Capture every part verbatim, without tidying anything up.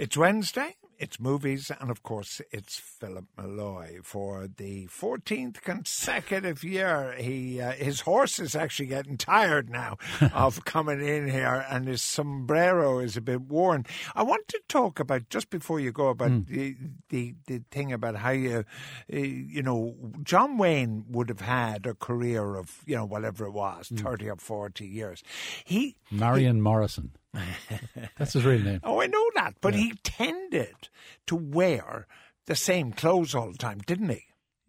It's Wednesday, it's movies, and of course it's Philip Malloy. For the fourteenth consecutive year, he uh, his horse is actually getting tired now of coming in here, and his sombrero is a bit worn. I want to talk about, just before you go, about mm. the, the, the thing about how you, uh, you know, John Wayne would have had a career of, you know, whatever it was, mm. thirty or forty years. He Marion he, Morrison. That's his real name. Oh, I know that. But yeah. he tended to wear the same clothes all the time, didn't he?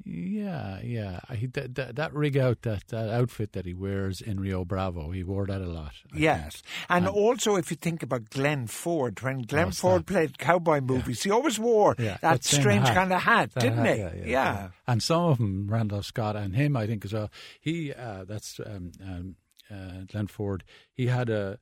Yeah, yeah. He, that, that, that rig out, that, that outfit that he wears in Rio Bravo, he wore that a lot. I yes. And, and also, if you think about Glenn Ford, when Glenn oh, Ford that. played cowboy movies, yeah. he always wore yeah, that, that strange hat. kind of hat, that didn't hat, he? Yeah, yeah, yeah. yeah. And some of them, Randolph Scott and him, I think, as well. He, uh, that's um, um, uh, Glenn Ford, he had a... a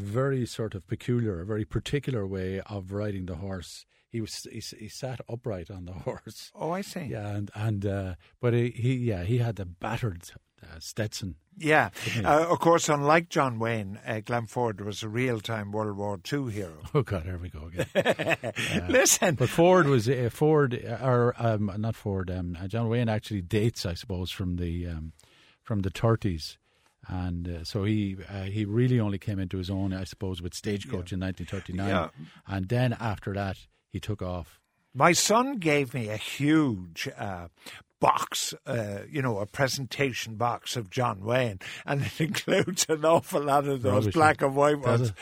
very sort of peculiar, a very particular way of riding the horse. He was he, he sat upright on the horse. Oh, I see. Yeah, and and uh, but he, he yeah he had the battered uh, Stetson. Yeah, uh, of course. Unlike John Wayne, uh, Glenn Ford was a real-time World War Two hero. Oh God, here we go again. uh, Listen, but Ford was uh, Ford or um, not Ford. Um, John Wayne actually dates, I suppose, from the um, from the thirties. And uh, so he uh, he really only came into his own, I suppose, with Stagecoach yeah. in nineteen thirty-nine. Yeah. And then after that, he took off. My son gave me a huge uh, box, uh, you know, a presentation box of John Wayne. And it includes an awful lot of those rubbish, black and white ones.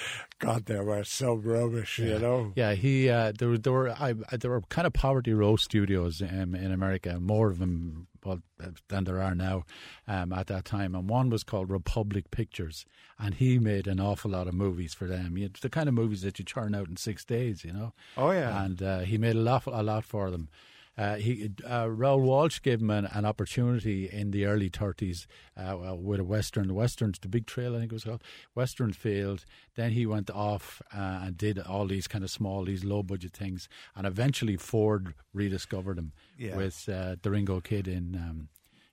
God, they were so rubbish, yeah. you know. Yeah, he uh, there, were, there, were, I, there were kind of poverty row studios um, in America, more of them. Well, than there are now um, at that time. And one was called Republic Pictures, and he made an awful lot of movies for them. It's the kind of movies that you churn out in six days, you know. Oh, yeah. And uh, he made a lot, a lot for them. Uh, he uh, Raoul Walsh gave him an, an opportunity in the early thirties uh, with a Western, Westerns, the Big Trail, I think it was called, Western Field. Then he went off uh, and did all these kind of small, these low-budget things. And eventually Ford rediscovered him yeah. with uh, the Ringo Kid in... Um,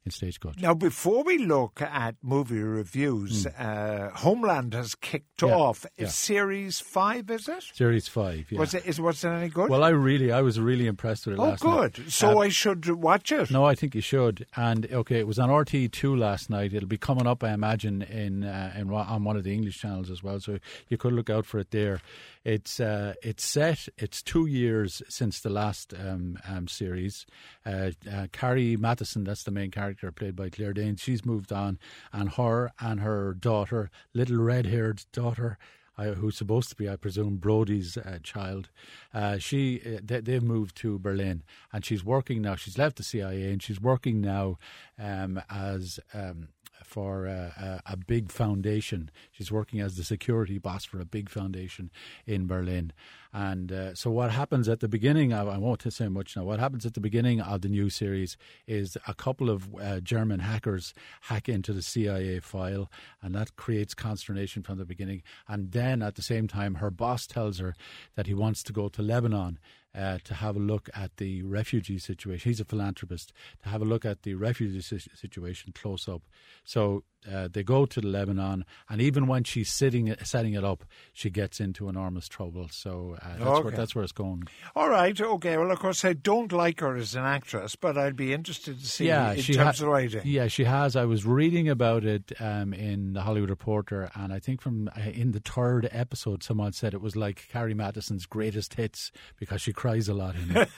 in Stagecoach. Now, before we look at movie reviews, mm. uh, Homeland has kicked yeah, off. Yeah. Series five, is it? Series five, yeah. Was it, is, was it any good? Well, I really, I was really impressed with it oh, last good. night. Oh, good. So um, I should watch it? No, I think you should. And, okay, it was on R T two last night. It'll be coming up, I imagine, in, uh, in on one of the English channels as well. So you could look out for it there. It's uh, it's set, it's two years since the last um, um, series. Uh, uh, Carrie Mathison, that's the main character, played by Claire Danes. She's moved on, and her and her daughter, little red-haired daughter, uh, who's supposed to be, I presume, Brody's uh, child, uh, she uh, they, they've moved to Berlin, and she's working now. She's left the C I A, and she's working now um, as um, for uh, a, a big foundation. She's working as the security boss for a big foundation in Berlin. And uh, so what happens at the beginning, of, I won't say much now, what happens at the beginning of the new series is a couple of uh, German hackers hack into the C I A file, and that creates consternation from the beginning. And then at the same time, her boss tells her that he wants to go to Lebanon uh, to have a look at the refugee situation. He's a philanthropist. To have a look at the refugee situation close up. So uh, they go to the Lebanon, and even when she's sitting setting it up, she gets into enormous trouble. So... Uh, that's, okay. where, that's where it's going. All right, okay. Well, of course, I don't like her as an actress, but I'd be interested to see yeah, in she terms ha- of writing. Yeah, she has. I was reading about it um, in the Hollywood Reporter, and I think from uh, in the third episode, someone said it was like Carrie Matheson's greatest hits because she cries a lot in it.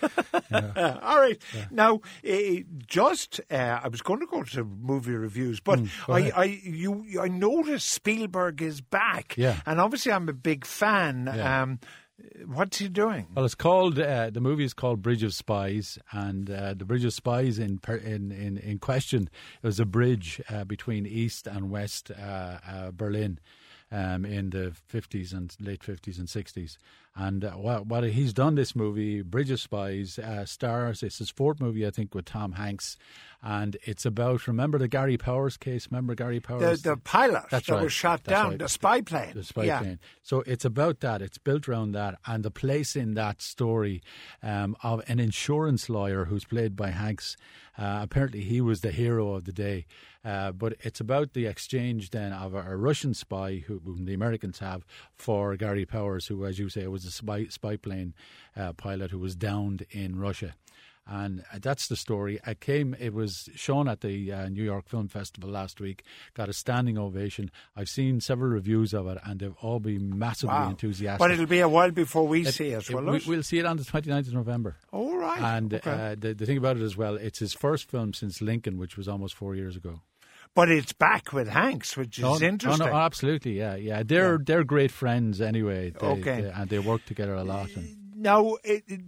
yeah. All right. Yeah. Now, uh, just, uh, I was going to go to movie reviews, but mm, I, I, you, I noticed Spielberg is back. Yeah. And obviously, I'm a big fan. Yeah. Um, What's he doing? Well, it's called, uh, the movie is called Bridge of Spies, and uh, the Bridge of Spies in in, in, in question was a bridge uh, between East and West uh, uh, Berlin um, in the fifties and late fifties and sixties. And uh, what, what he's done this movie, Bridge of Spies, uh, stars, it's his fourth movie, I think, with Tom Hanks. And it's about, remember the Gary Powers case? Remember Gary Powers? The, the pilot That's that right. was shot That's down, right. the spy plane. The spy yeah. plane. So it's about that. It's built around that. And the place in that story um, of an insurance lawyer who's played by Hanks, uh, apparently he was the hero of the day. Uh, but it's about the exchange then of a, a Russian spy who, whom the Americans have for Gary Powers, who, as you say, was was a spy, spy plane uh, pilot who was downed in Russia. And that's the story. It came. It was shown at the uh, New York Film Festival last week. Got a standing ovation. I've seen several reviews of it, and they've all been massively wow. enthusiastic. But it'll be a while before we it, see it. it, we, it? We'll see it on the twenty-ninth of November. All right. And okay. uh, the, the thing about it as well, it's his first film since Lincoln, which was almost four years ago. But it's back with Hanks, which is no, interesting. No, no, absolutely, yeah, yeah. They're yeah. they're great friends anyway. They, okay, they, and they work together a lot. And, Now, it, it,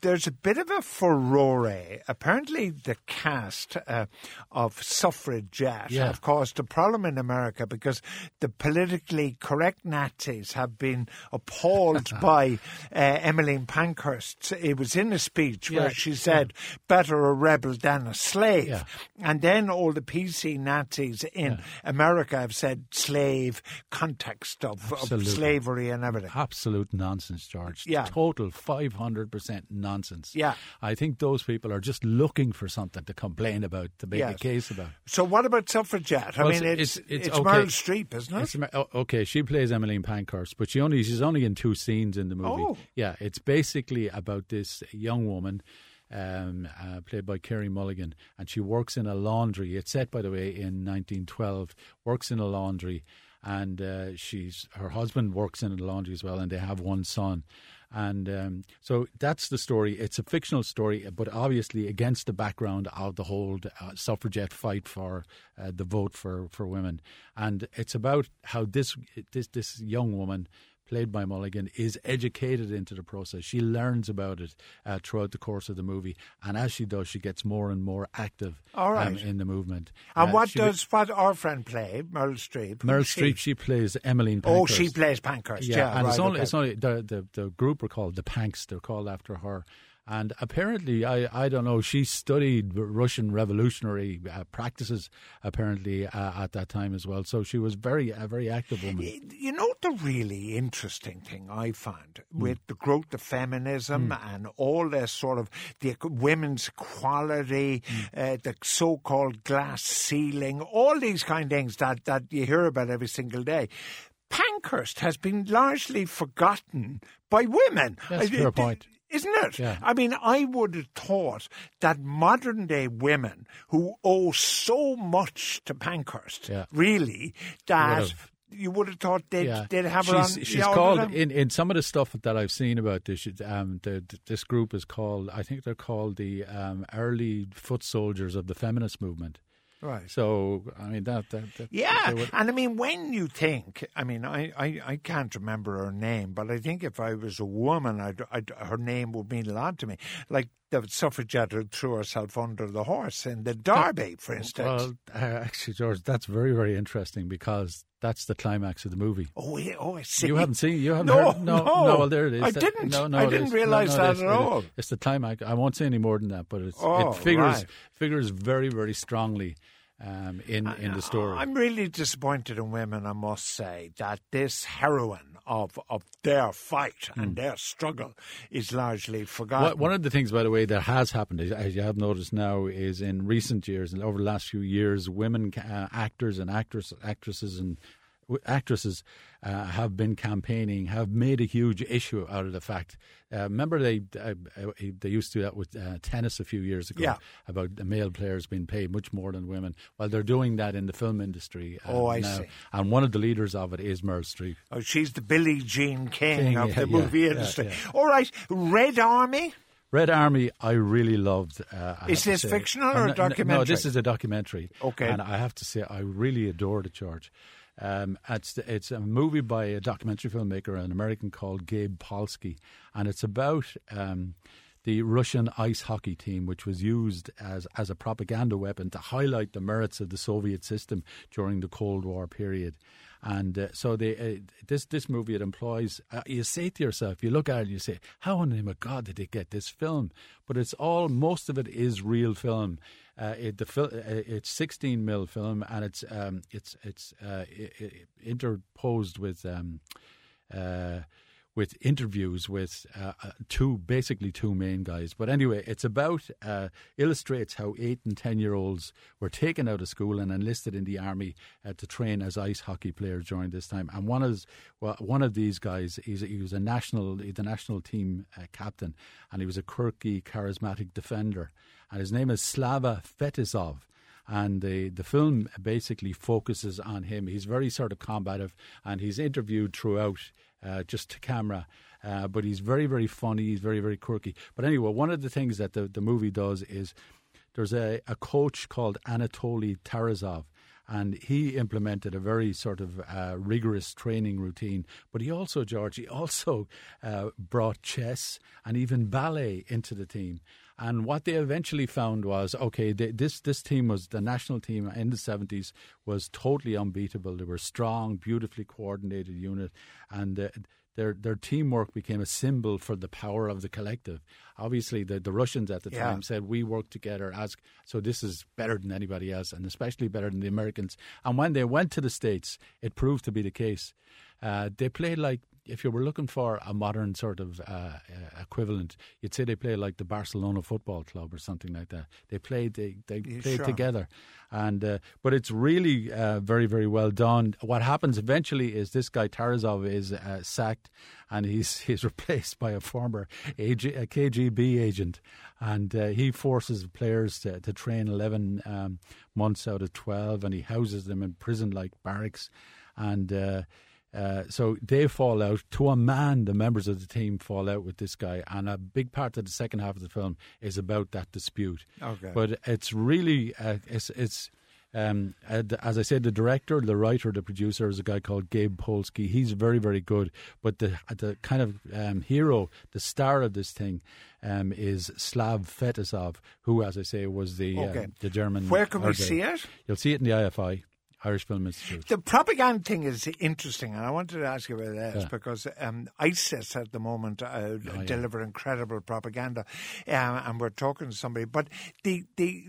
there's a bit of a furore. Apparently, the cast uh, of Suffragette yeah. have caused a problem in America because the politically correct Nazis have been appalled by uh, Emmeline Pankhurst. It was in a speech yeah, where she said, yeah. better a rebel than a slave. Yeah. And then all the P C Nazis in yeah. America have said slave, context of, of slavery and everything. Absolute nonsense, George. Yeah. Total five hundred percent nonsense. Yeah. I think those people are just looking for something to complain about, to make yes. a case about. So what about Suffragette? I well, mean, it's, it's, it's, it's okay. Meryl Streep, isn't it? It's, okay, she plays Emmeline Pankhurst, but she only she's only in two scenes in the movie. Oh. Yeah, it's basically about this young woman um, uh, played by Carey Mulligan, and she works in a laundry. It's set, by the way, in nineteen twelve, works in a laundry, and uh, she's her husband works in a laundry as well, and they have one son. And um, so that's the story. It's a fictional story, but obviously against the background of the whole uh, suffragette fight for uh, the vote for, for women. And it's about how this this this young woman, played by Mulligan, is educated into the process. She learns about it uh, throughout the course of the movie. And as she does, she gets more and more active All right. um, in the movement. And uh, what does w- what our friend play, Meryl Streep? Meryl Streep, she plays Emmeline Pankhurst. Oh, she plays Pankhurst, yeah. yeah and right, it's only, okay. it's only the, the, the group are called the Panks. They're called after her. And apparently, I, I don't know, she studied Russian revolutionary uh, practices, apparently, uh, at that time as well. So she was very, a very active woman. You know, the really interesting thing I found with mm. the growth of feminism mm. and all this sort of the women's equality, mm. uh, the so-called glass ceiling, all these kind of things that, that you hear about every single day. Pankhurst has been largely forgotten by women. That's your point. Isn't it? Yeah. I mean, I would have thought that modern-day women who owe so much to Pankhurst, yeah. really, that would you would have thought they'd, yeah. they'd have her she's, on. She's called, in, in some of the stuff that I've seen about this, um, the, this group is called, I think they're called the um, early foot soldiers of the feminist movement. Right. So, I mean, that... that, that yeah, would... and I mean, when you think... I mean, I, I, I can't remember her name, but I think if I was a woman, I'd, I'd, her name would mean a lot to me. Like the suffragette who threw herself under the horse in the Derby, for instance. Well, uh, actually, George, that's very, very interesting because... That's the climax of the movie. Oh, yeah. oh, I see. You haven't seen? You haven't no, heard? No, no, no. Well, there it is. I that, didn't. No, no, I didn't realise no, no, that at all. It, it's the climax. I won't say any more than that, but it's, oh, it figures right. figures very, very strongly um, in I, in the story. I'm really disappointed in women, I must say, that this heroine of of their fight mm. and their struggle is largely forgotten. Well, one of the things, by the way, that has happened, as you have noticed now, is in recent years and over the last few years, women uh, actors and actress, actresses and actresses uh, have been campaigning, have made a huge issue out of the fact. Uh, remember, they uh, they used to do that with uh, tennis a few years ago yeah. about the male players being paid much more than women. Well, they're doing that in the film industry. Uh, oh, I now. see. And one of the leaders of it is Meryl Streep. Oh, she's the Billie Jean King, King of yeah, the movie yeah, industry. Yeah, yeah. All right, Red Army. Red Army, I really loved. Uh, I is this fictional or a documentary? No, this is a documentary. Okay. And I have to say, I really adore the George. Um, it's it's a movie by a documentary filmmaker, an American called Gabe Polsky, and it's about um, the Russian ice hockey team, which was used as as a propaganda weapon to highlight the merits of the Soviet system during the Cold War period. And uh, so they, uh, this this movie, it employs, uh, you say to yourself, you look at it and you say, how in the name of God did they get this film? But it's all, most of it is real film. Uh, it, the fil- it's sixteen millimeter film and it's um, it's it's uh, it, it interposed with... Um, uh, with interviews with uh, two, basically two main guys. But anyway, it's about, uh, illustrates how eight and ten-year-olds were taken out of school and enlisted in the army uh, to train as ice hockey players during this time. And one is, well, one of these guys, he's, he was a national, the national team uh, captain, and he was a quirky, charismatic defender. And his name is Slava Fetisov. And the, the film basically focuses on him. He's very sort of combative, and he's interviewed throughout uh, just to camera. Uh, but he's very, very funny. He's very, very quirky. But anyway, one of the things that the, the movie does is there's a, a coach called Anatoly Tarazov. And he implemented a very sort of uh, rigorous training routine. But he also, George, he also uh, brought chess and even ballet into the team. And what they eventually found was, okay, they, this this team was, the national team in the seventies was totally unbeatable. They were strong, beautifully coordinated unit. And uh, their their teamwork became a symbol for the power of the collective. Obviously, the, the Russians at the yeah. time said, we work together. as So this is better than anybody else, and especially better than the Americans. And when they went to the States, it proved to be the case. Uh, they played like, if you were looking for a modern sort of uh, equivalent, you'd say they play like the Barcelona Football Club or something like that. They played, they they yeah, played sure. together, and uh, but it's really uh, very very well done. What happens eventually is this guy Tarazov is uh, sacked, and he's he's replaced by a former A G, a K G B agent, and uh, he forces players to, to train eleven um, months out of twelve, and he houses them in prison-like barracks, and. Uh, Uh, so they fall out. To a man, the members of the team fall out with this guy. And a big part of the second half of the film is about that dispute. Okay. But it's really, uh, it's, it's um, as I said, the director, the writer, the producer is a guy called Gabe Polsky. He's very, very good. But the the kind of um, hero, the star of this thing um, is Slav Fetisov, who, as I say, was the, okay. uh, the German. Where can we see it? You'll see it in the I F I. Irish Film Institute. The propaganda thing is interesting, and I wanted to ask you about that yeah. because um, ISIS at the moment uh, oh, deliver yeah. incredible propaganda, um, and we're talking to somebody. But the the.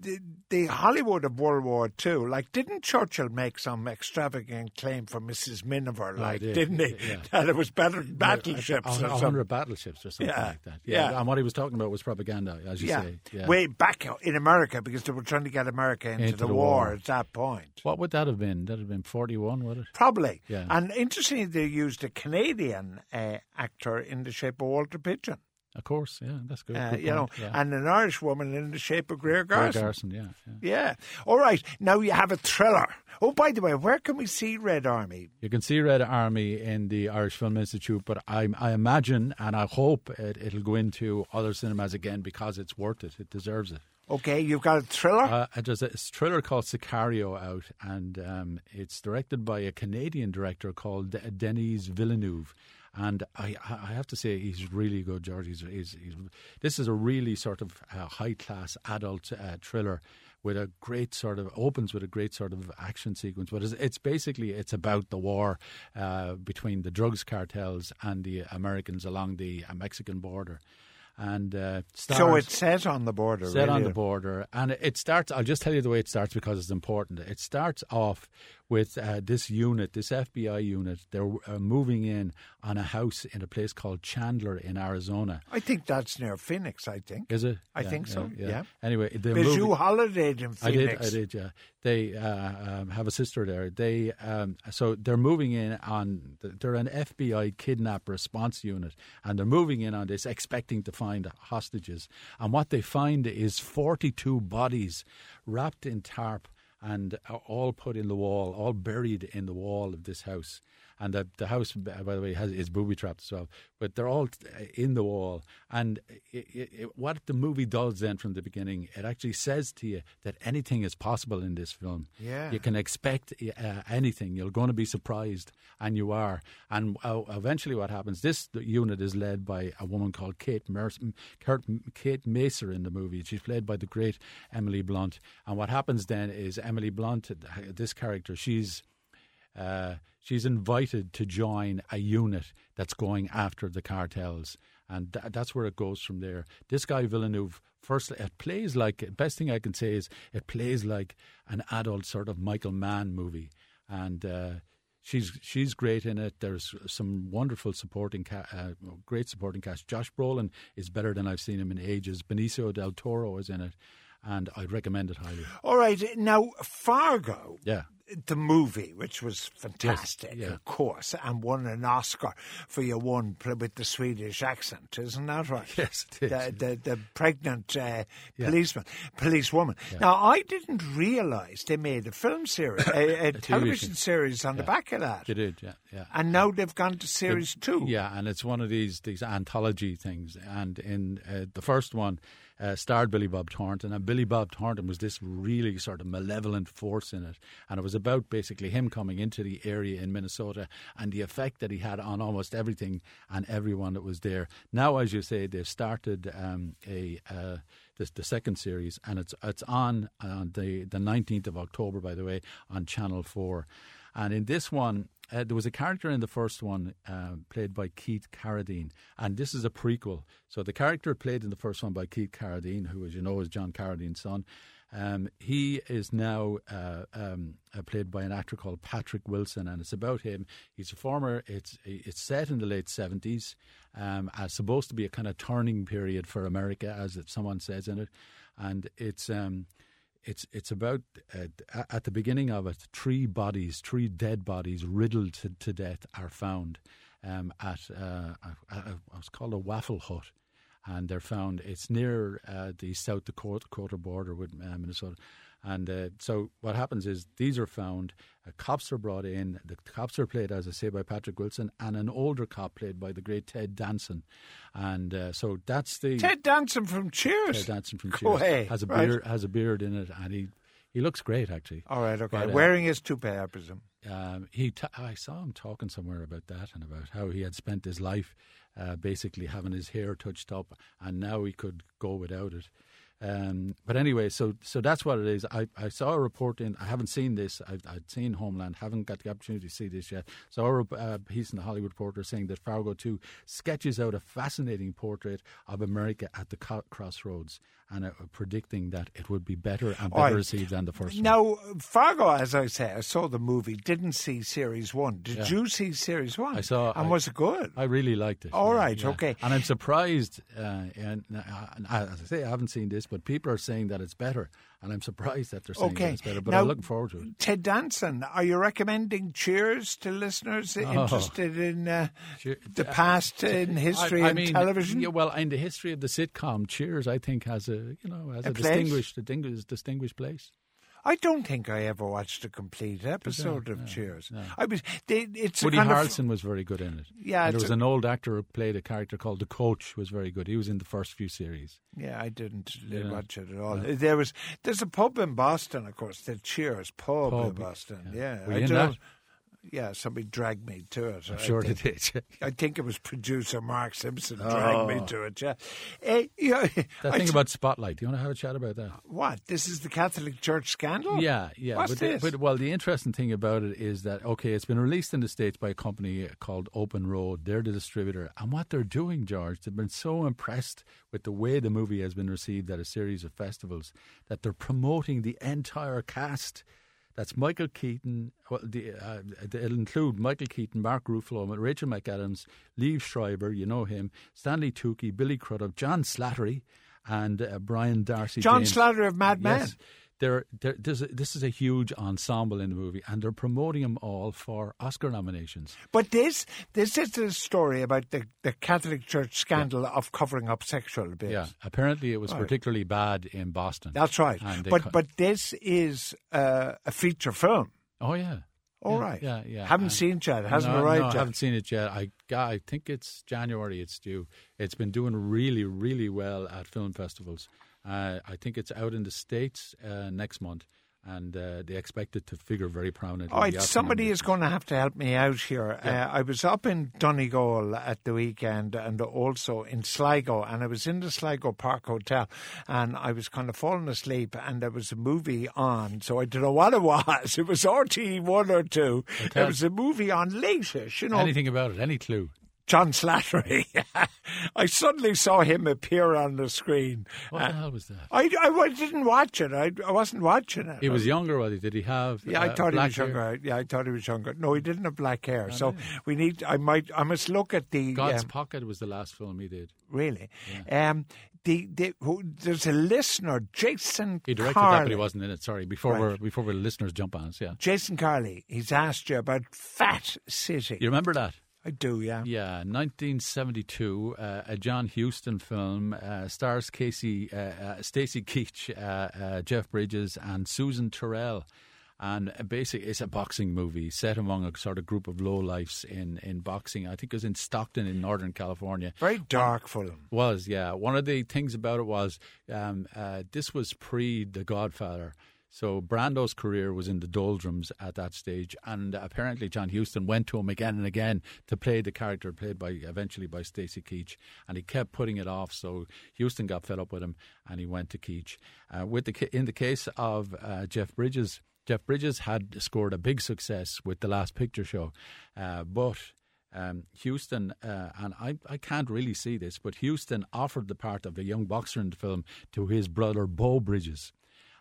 The, the Hollywood of World War Two, like, didn't Churchill make some extravagant claim for Missus Miniver, like, oh, did. didn't he? Yeah. That it was better than battleships. No, one hundred battleships or something yeah. like that. Yeah. yeah. And what he was talking about was propaganda, as you yeah. say. Yeah. Way back in America, because they were trying to get America into, into the, the war, war at that point. What would that have been? That would have been forty-one, would it? Probably. Yeah. And interestingly, they used a Canadian uh, actor in the shape of Walter Pidgeon. Of course, yeah, that's good. Uh, good you know, yeah. And an Irish woman in the shape of Greer Garson. Greer Garson, yeah, yeah. Yeah. All right, now you have a thriller. Oh, by the way, where can we see Red Army? You can see Red Army in the Irish Film Institute, but I, I imagine and I hope it, it'll go into other cinemas again because it's worth it. It deserves it. Okay, you've got a thriller? Uh, there's a thriller called Sicario out, and um, it's directed by a Canadian director called Denis Villeneuve. And I, I have to say, he's really good, George. He's, he's, he's, this is a really sort of uh, high-class adult uh, thriller with a great sort of, opens with a great sort of action sequence. But it's, it's basically, it's about the war uh, between the drugs cartels and the Americans along the uh, Mexican border. And uh, starts, so it's set on the border. Set really. on the border. And it starts, I'll just tell you the way it starts because it's important. It starts off with uh, this unit, this F B I unit. They're uh, moving in on a house in a place called Chandler in Arizona. I think that's near Phoenix, I think. Is it? I yeah, think yeah, so, yeah. yeah. Anyway, they moved. Because you holidayed in Phoenix. I did, I did, yeah. They uh, um, have a sister there. They um, So they're moving in on, the, they're an F B I kidnap response unit. And they're moving in on this expecting to find hostages, and what they find is forty-two bodies wrapped in tarp and all put in the wall, all buried in the wall of this house. And the, the house, by the way, has, is booby-trapped as well. But they're all in the wall. And it, it, it, what the movie does then from the beginning, it actually says to you that anything is possible in this film. Yeah. You can expect uh, anything. You're going to be surprised, and you are. And uh, eventually what happens, this unit is led by a woman called Kate, Mer- Kurt, Kate Macer in the movie. She's played by the great Emily Blunt. And what happens then is Emily Blunt, this character, she's... Uh, she's invited to join a unit that's going after the cartels. And th- that's where it goes from there. This guy, Villeneuve, first, it plays like, best thing I can say is it plays like an adult sort of Michael Mann movie. And uh, She's she's great in it. There's some wonderful supporting, ca- uh, great supporting cast. Josh Brolin is better than I've seen him in ages. Benicio del Toro is in it, and I'd recommend it highly. All right, now Fargo, yeah, the movie, which was fantastic, yes, yeah. of course, and won an Oscar for your one with the Swedish accent, isn't that right? Yes, it is. The, the, the pregnant uh, yeah. policeman, policewoman. Yeah. Now, I didn't realise they made a film series, a, a television series on yeah. the back of that. They did, yeah. yeah. And now yeah. they've gone to series it, two. Yeah, and it's one of these, these anthology things. And in uh, the first one, Uh, starred Billy Bob Thornton, and Billy Bob Thornton was this really sort of malevolent force in it, and it was about basically him coming into the area in Minnesota and the effect that he had on almost everything and everyone that was there. Now, as you say, they've started um, a uh, this, the second series, and it's it's on on the the nineteenth of October, by the way, on Channel Four, and in this one. Uh, there was a character in the first one uh, played by Keith Carradine, and this is a prequel. So the character played in the first one by Keith Carradine, who, as you know, is John Carradine's son, um, he is now uh, um, played by an actor called Patrick Wilson, and it's about him. He's a former, it's it's set in the late seventies, um, as supposed to be a kind of turning period for America, as it, someone says in it, and it's... Um, It's it's about, uh, at the beginning of it, three bodies, three dead bodies riddled to, to death are found um, at, uh, a, a, a, it's called a waffle hut. And they're found, it's near uh, the South Dakota border with uh, Minnesota. And uh, so what happens is these are found, uh, cops are brought in, the cops are played, as I say, by Patrick Wilson, and an older cop played by the great Ted Danson. And uh, so that's the... Ted Danson from Cheers. Ted Danson from Cheers. Away, has a beard, right. has a beard in it, and he, he looks great, actually. All right, okay. But, uh, wearing his toupee, I presume. Um, he t- I saw him talking somewhere about that and about how he had spent his life uh, basically having his hair touched up, and now he could go without it. Um, but anyway, so so that's what it is. I, I saw a report in, I haven't seen this, I've, I've seen Homeland, haven't got the opportunity to see this yet. So our uh, piece in the Hollywood Reporter saying that Fargo two sketches out a fascinating portrait of America at the co- crossroads and uh, predicting that it would be better and better right. received than the first now, one. Now, Fargo, as I say, I saw the movie, didn't see series one. Did yeah. you see series one? I saw. And I, was it good? I really liked it. All yeah, right, yeah. okay. And I'm surprised, uh, and, uh, as I say, I haven't seen this, but people are saying that it's better, and I'm surprised that they're saying okay. that it's better, but now, I'm looking forward to it. Ted Danson, are you recommending Cheers to listeners oh. interested in uh, che- the past uh, in history I, I and mean, television? Yeah, well, in the history of the sitcom, Cheers, I think, has a you know has a, a distinguished, distinguished, distinguished place. I don't think I ever watched a complete episode no, of no, Cheers. No. I was. They, it's Woody Harrelson of, was very good in it. Yeah, and there was a, an old actor who played a character called the Coach. Was very good. He was in the first few series. Yeah, I didn't yeah. watch it at all. Yeah. There was. There's a pub in Boston, of course. The Cheers pub, pub in Boston. Yeah, yeah. Were you I in that? Yeah, somebody dragged me to it. I'm I sure think. They did. I think it was producer Mark Simpson oh. dragged me to it, yeah. Uh, you know, that I thing t- about Spotlight, do you want to have a chat about that? What, this is the Catholic Church scandal? Yeah, yeah. What's but this? The, but, well, the interesting thing about it is that, okay, it's been released in the States by a company called Open Road. They're the distributor. And what they're doing, George, they've been so impressed with the way the movie has been received at a series of festivals that they're promoting the entire cast. That's Michael Keaton. Well, the, uh, it'll include Michael Keaton, Mark Ruffalo, Rachel McAdams, Liev Schreiber, you know him, Stanley Tucci, Billy Crudup, John Slattery, and uh, Brian Darcy. John James. Slattery of Mad Men. Yes. They're, they're, there's a, this is a huge ensemble in the movie, and they're promoting them all for Oscar nominations. But this this is a story about the, the Catholic Church scandal yeah. of covering up sexual abuse. Yeah, apparently it was right. particularly bad in Boston. That's right. But co- but this is uh, a feature film. Oh, yeah. All yeah, right. Yeah, yeah. Haven't and seen it yet. It hasn't no, arrived no, yet. I haven't seen it yet. I, I think it's January it's due. It's been doing really, really well at film festivals. Uh, I think it's out in the States uh, next month, and uh, they expect it to figure very prominently. All right, somebody is going to have to help me out here. Yeah. Uh, I was up in Donegal at the weekend and also in Sligo, and I was in the Sligo Park Hotel, and I was kind of falling asleep, and there was a movie on, so I don't know what it was. It was R T E one or two. There was a movie on late-ish, you know. Anything about it, any clue? John Slattery. I suddenly saw him appear on the screen. What uh, the hell was that? I, I didn't watch it. I, I wasn't watching it. He was younger, was he? Did he have Yeah, uh, I thought he was younger. Hair? Yeah, I thought he was younger. No, he didn't have black hair. I so know. we need, I might, I must look at the... God's um, Pocket was the last film he did. Really? Yeah. Um, the, the, who, there's a listener, Jason Carley. He directed Carley. that, but he wasn't in it, sorry, before right. we're, before we're listeners jump on us, yeah. Jason Carley, he's asked you about Fat City. You remember that? I do, yeah. Yeah, nineteen seventy-two, uh, a John Huston film, uh, stars Casey, uh, uh, Stacey Keach, uh, uh, Jeff Bridges and Susan Terrell. And basically it's a boxing movie set among a sort of group of lowlifes in, in boxing. I think it was in Stockton in Northern California. Very dark film. Was, yeah. One of the things about it was um, uh, this was pre The Godfather. So Brando's career was in the doldrums at that stage, and apparently John Huston went to him again and again to play the character played by eventually by Stacey Keach, and he kept putting it off. So Huston got fed up with him, and he went to Keach. Uh, with the in the case of uh, Jeff Bridges, Jeff Bridges had scored a big success with The Last Picture Show, uh, but. Um, Huston, uh, and I, I can't really see this, but Huston offered the part of the young boxer in the film to his brother Bo Bridges.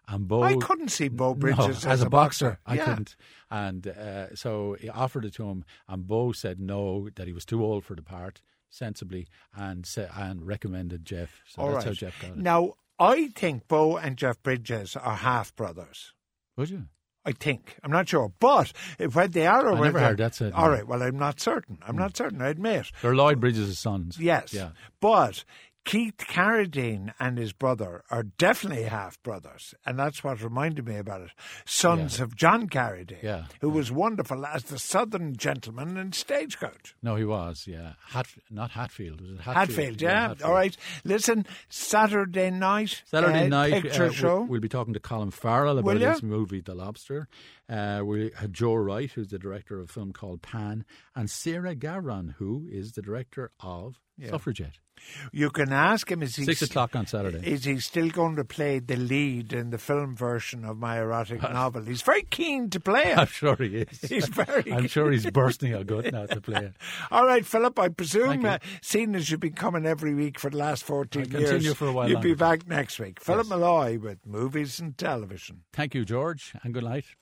And Bo, I couldn't see Bo Bridges no, as, as a boxer. boxer. I yeah. couldn't. And uh, so he offered it to him, and Bo said no, that he was too old for the part, sensibly, and se- and recommended Jeff. So All that's right. how Jeff got it. Now, I think Bo and Jeff Bridges are half-brothers. Would you? I think. I'm not sure. But when they are... I never heard that said. All right, well, I'm not certain. I'm mm. not certain, I admit. They're Lloyd Bridges' sons. Yes. Yeah. But... Keith Carradine and his brother are definitely half-brothers, and that's what reminded me about it. Sons yeah. of John Carradine, yeah. who yeah. was wonderful as the Southern gentleman in Stagecoach. No, he was, yeah. Hat, not Hatfield. Was it Hatfield, Hatfield yeah. yeah Hatfield. All right. Listen, Saturday night, Saturday uh, night picture uh, show. We'll, we'll be talking to Colin Farrell about his movie, The Lobster. Uh, we had Joe Wright, who's the director of a film called Pan, and Sarah Garron, who is the director of yeah. Suffragette. You can ask him. Is he Six o'clock on Saturday. Is he still going to play the lead in the film version of my erotic novel? He's very keen to play it. I'm sure he is. He's very. I'm keen. sure he's bursting a gut now to play it. All right, Philip. I presume, uh, seeing as you've been coming every week for the last fourteen I'll years, continue for a while. You'll longer. be back next week, Philip yes. Malloy with movies and television. Thank you, George, and good night.